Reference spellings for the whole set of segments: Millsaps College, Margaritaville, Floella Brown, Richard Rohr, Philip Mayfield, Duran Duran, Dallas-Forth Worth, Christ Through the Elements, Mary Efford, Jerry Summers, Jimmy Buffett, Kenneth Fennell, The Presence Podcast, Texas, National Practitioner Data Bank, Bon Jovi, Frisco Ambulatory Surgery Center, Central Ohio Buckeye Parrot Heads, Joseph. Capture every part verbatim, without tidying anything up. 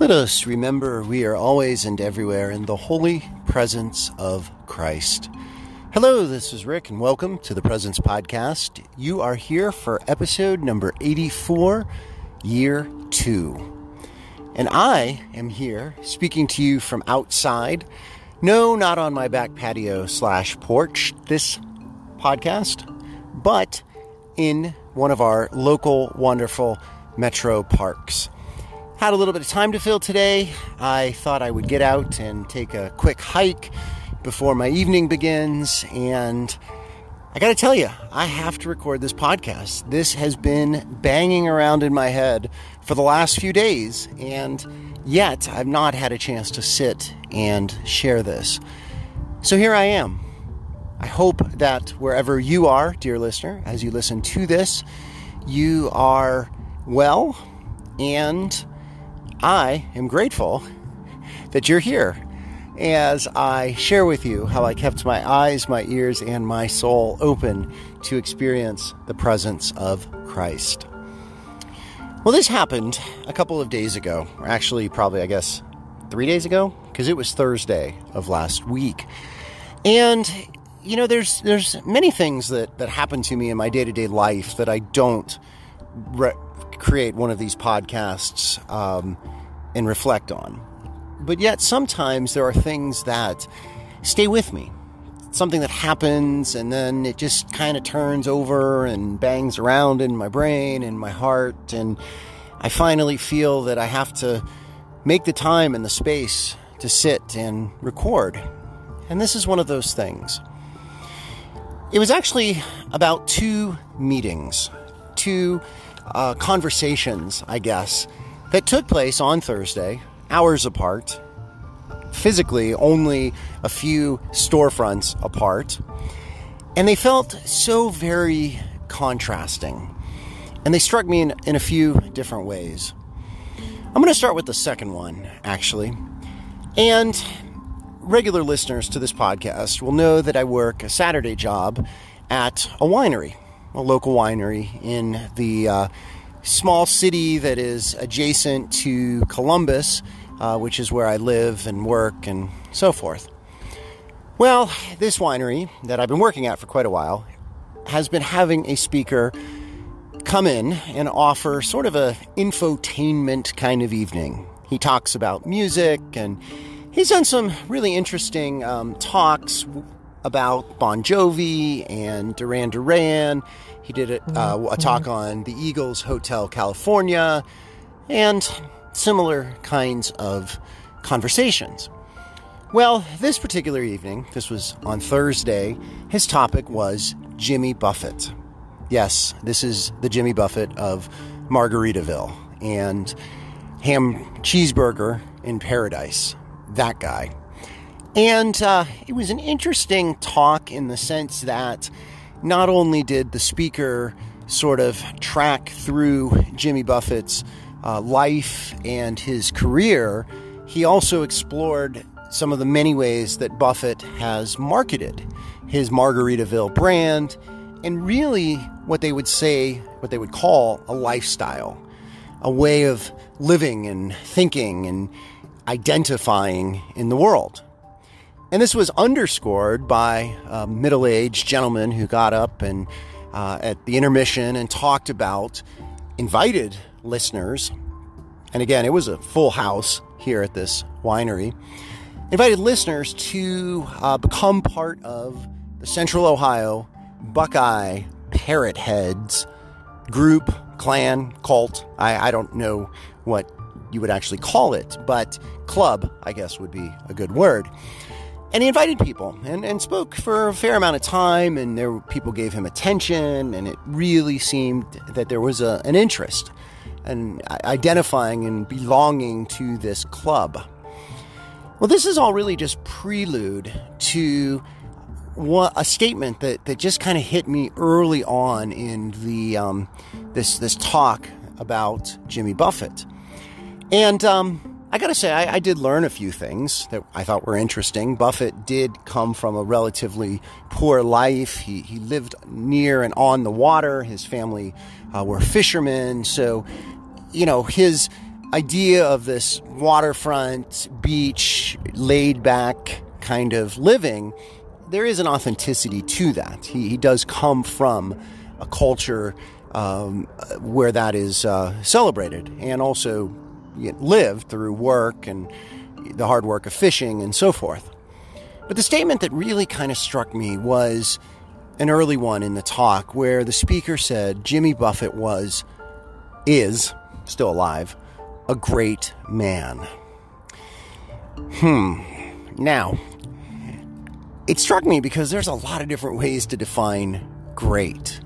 Let us remember we are always and everywhere in the holy presence of Christ. Hello, this is Rick, and welcome to The Presence Podcast. You are here for episode number eighty-four, year two. And I am here speaking to you from outside. No, not on my back patio slash porch, this podcast, but in one of our local wonderful metro parks. Had a little bit of time to fill today. I thought I would get out and take a quick hike before my evening begins. And I got to tell you, I have to record this podcast. This has been banging around in my head for the last few days. And yet I've not had a chance to sit and share this. So here I am. I hope that wherever you are, dear listener, as you listen to this, you are well, and I am grateful that you're here as I share with you how I kept my eyes, my ears, and my soul open to experience the presence of Christ. Well, this happened a couple of days ago, or actually probably, I guess, three days ago, because it was Thursday of last week. And, you know, there's there's many things that, that happen to me in my day-to-day life that I don't re- create one of these podcasts um, and reflect on. But yet sometimes there are things that stay with me. Something that happens and then it just kind of turns over and bangs around in my brain and my heart. And I finally feel that I have to make the time and the space to sit and record. And this is one of those things. It was actually about two meetings, two Uh, conversations, I guess, that took place on Thursday, hours apart, physically only a few storefronts apart, and they felt so very contrasting, and they struck me in, in a few different ways. I'm going to start with the second one, actually, and regular listeners to this podcast will know that I work a Saturday job at a winery. A local winery in the uh, small city that is adjacent to Columbus, uh, which is where I live and work and so forth. Well, this winery that I've been working at for quite a while has been having a speaker come in and offer sort of a infotainment kind of evening. He talks about music, and he's done some really interesting um, talks about Bon Jovi and Duran Duran. He did a, uh, a talk on the Eagles Hotel California and similar kinds of conversations. Well, this particular evening, this was on Thursday, his topic was Jimmy Buffett. Yes, this is the Jimmy Buffett of Margaritaville and ham cheeseburger in paradise. That guy. And uh, it was an interesting talk in the sense that not only did the speaker sort of track through Jimmy Buffett's uh, life and his career, he also explored some of the many ways that Buffett has marketed his Margaritaville brand and really what they would say, what they would call a lifestyle, a way of living and thinking and identifying in the world. And this was underscored by a middle-aged gentleman who got up and uh, at the intermission and talked about, invited listeners, and again, it was a full house here at this winery, invited listeners to uh, become part of the Central Ohio Buckeye Parrot Heads group, clan, cult. I, I don't know what you would actually call it, but club, I guess, would be a good word. And he invited people and, and spoke for a fair amount of time, and there were, people gave him attention, and it really seemed that there was a, an interest in identifying and belonging to this club. Well, this is all really just prelude to what, a statement that, that just kind of hit me early on in the um, this this talk about Jimmy Buffett. And um I gotta say, I, I did learn a few things that I thought were interesting. Buffett did come from a relatively poor life. He he lived near and on the water. His family uh, were fishermen. So, you know, his idea of this waterfront, beach, laid back kind of living, there is an authenticity to that. He, he does come from a culture um, where that is uh, celebrated and also lived through work and the hard work of fishing and so forth. But the statement that really kind of struck me was an early one in the talk where the speaker said Jimmy Buffett was, is, still alive, a great man. Hmm. Now, it struck me because there's a lot of different ways to define great,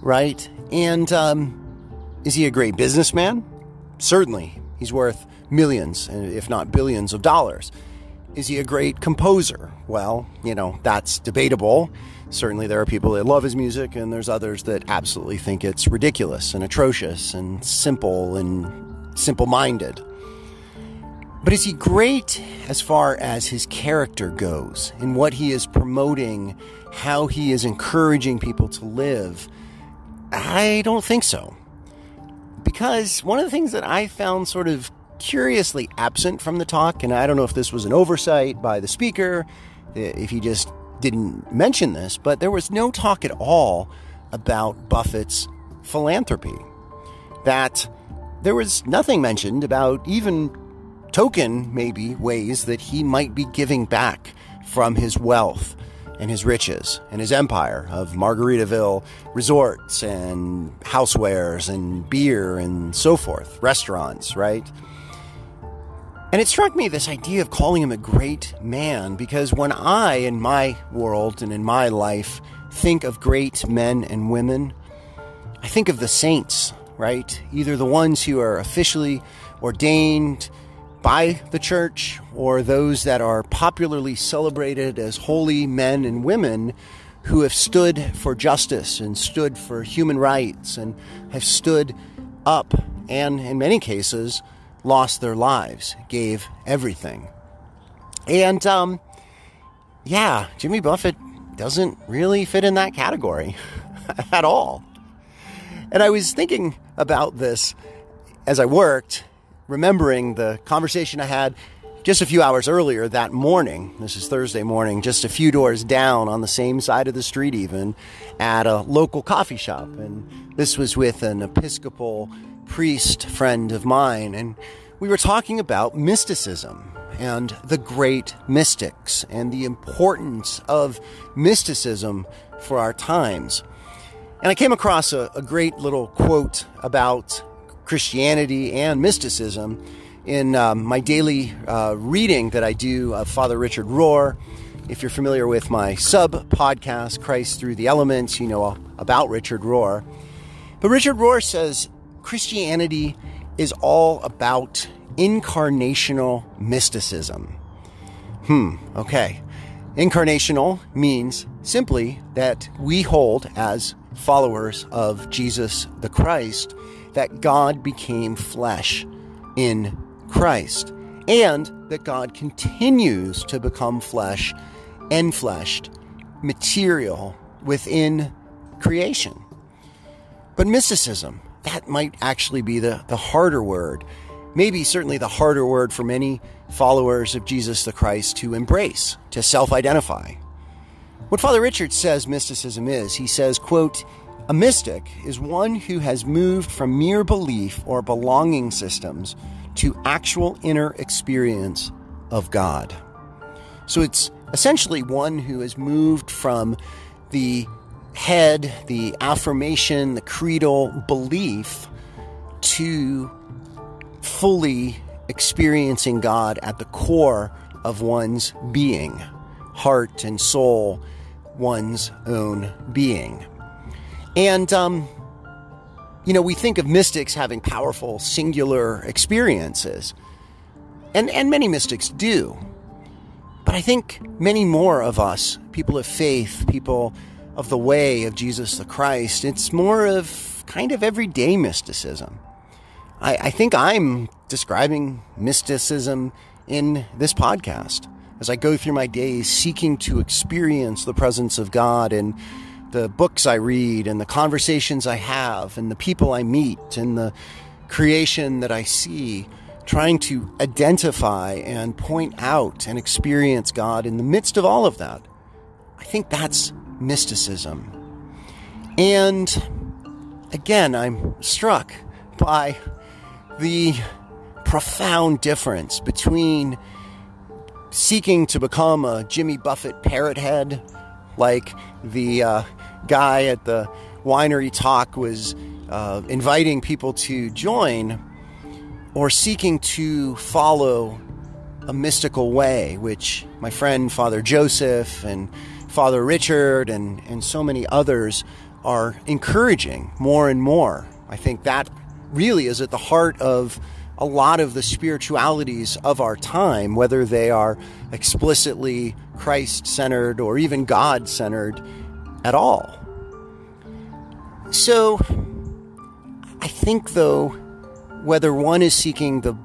right? And um, is he a great businessman? Certainly. He's worth millions, if not billions of dollars. Is he a great composer? Well, you know, that's debatable. Certainly there are people that love his music, and there's others that absolutely think it's ridiculous and atrocious and simple and simple-minded. But is he great as far as his character goes and what he is promoting, how he is encouraging people to live? I don't think so. Because one of the things that I found sort of curiously absent from the talk, and I don't know if this was an oversight by the speaker, if he just didn't mention this, but there was no talk at all about Buffett's philanthropy. That there was nothing mentioned about even token, maybe, ways that he might be giving back from his wealth and his riches and his empire of Margaritaville resorts and housewares and beer and so forth, restaurants, right? And it struck me, this idea of calling him a great man, because when I, in my world and in my life, think of great men and women, I think of the saints, right? Either the ones who are officially ordained by the church or those that are popularly celebrated as holy men and women who have stood for justice and stood for human rights and have stood up and, in many cases, lost their lives, gave everything. And, um, yeah, Jimmy Buffett doesn't really fit in that category at all. And I was thinking about this as I worked, remembering the conversation I had just a few hours earlier that morning. This is Thursday morning, just a few doors down on the same side of the street even, at a local coffee shop. And this was with an Episcopal priest friend of mine. And we were talking about mysticism and the great mystics and the importance of mysticism for our times. And I came across a, a great little quote about Christianity and mysticism in um, my daily uh, reading that I do of Father Richard Rohr. If you're familiar with my sub-podcast, Christ Through the Elements, you know about Richard Rohr. But Richard Rohr says Christianity is all about incarnational mysticism. Hmm, okay. Incarnational means simply that we hold as followers of Jesus the Christ that God became flesh in Christ, and that God continues to become flesh, enfleshed, material within creation. But mysticism, that might actually be the, the harder word, maybe certainly the harder word for many followers of Jesus the Christ to embrace, to self-identify. What Father Richard says mysticism is, he says, quote, "A mystic is one who has moved from mere belief or belonging systems to actual inner experience of God." So it's essentially one who has moved from the head, the affirmation, the creedal belief to fully experiencing God at the core of one's being, heart and soul, one's own being. And, um, you know, we think of mystics having powerful, singular experiences. And, and many mystics do. But I think many more of us, people of faith, people of the way of Jesus the Christ, it's more of kind of everyday mysticism. I, I think I'm describing mysticism in this podcast as I go through my days seeking to experience the presence of God and the books I read and the conversations I have and the people I meet and the creation that I see, trying to identify and point out and experience God in the midst of all of that. I think that's mysticism. And again, I'm struck by the profound difference between seeking to become a Jimmy Buffett parrot head, like the uh, guy at the winery talk was uh, inviting people to join, or seeking to follow a mystical way, which my friend Father Joseph and Father Richard and, and so many others are encouraging more and more. I think that really is at the heart of a lot of the spiritualities of our time, whether they are explicitly Christ-centered or even God-centered at all. So I think, though, whether one is seeking the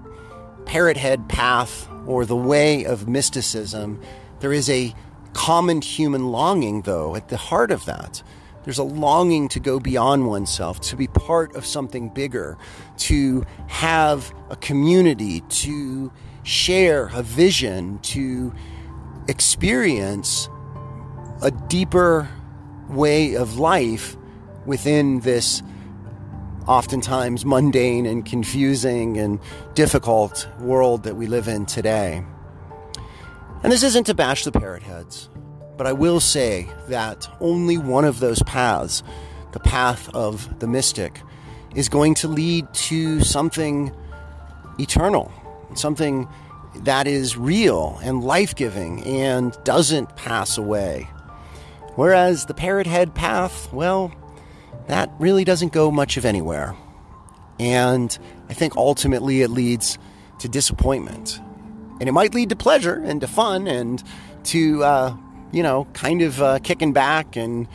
parrot head path or the way of mysticism, there is a common human longing, though, at the heart of that. There's a longing to go beyond oneself, to be part of something bigger, to have a community, to share a vision, to experience a deeper way of life within this oftentimes mundane and confusing and difficult world that we live in today. And this isn't to bash the parrot heads, but I will say that only one of those paths, the path of the mystic, is going to lead to something eternal, something that is real and life-giving and doesn't pass away. Whereas the parrot head path, well, that really doesn't go much of anywhere. And I think ultimately it leads to disappointment. And it might lead to pleasure and to fun and to, uh, you know, kind of uh, kicking back and,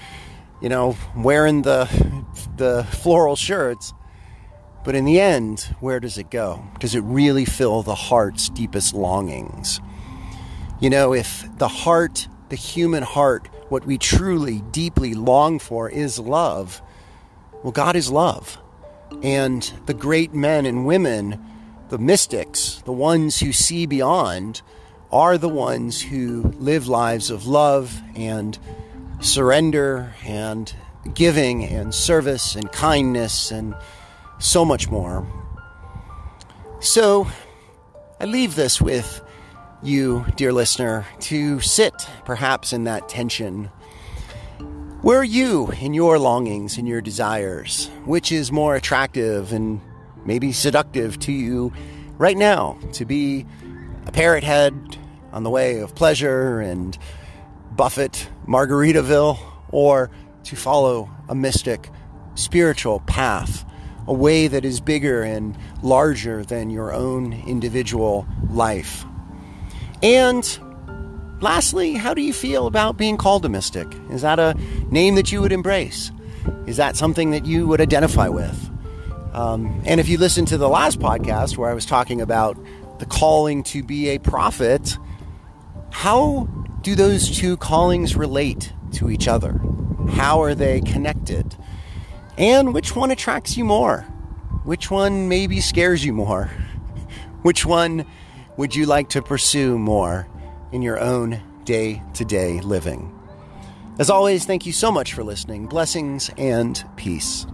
you know, wearing the, the floral shirts. But in the end, where does it go? Does it really fill the heart's deepest longings? You know, if the heart, the human heart, what we truly, deeply long for is love, well, God is love. And the great men and women, the mystics, the ones who see beyond, are the ones who live lives of love and surrender and giving and service and kindness and so much more. So I leave this with you, dear listener, to sit perhaps in that tension. Where are you in your longings and your desires? Which is more attractive and maybe seductive to you right now? To be a parrot head on the way of pleasure and Buffett, Margaritaville, or to follow a mystic spiritual path, a way that is bigger and larger than your own individual life? And lastly, how do you feel about being called a mystic? Is that a name that you would embrace? Is that something that you would identify with? Um, and if you listen to the last podcast where I was talking about the calling to be a prophet, how do those two callings relate to each other? How are they connected? And which one attracts you more? Which one maybe scares you more? Which one would you like to pursue more in your own day-to-day living? As always, thank you so much for listening. Blessings and peace.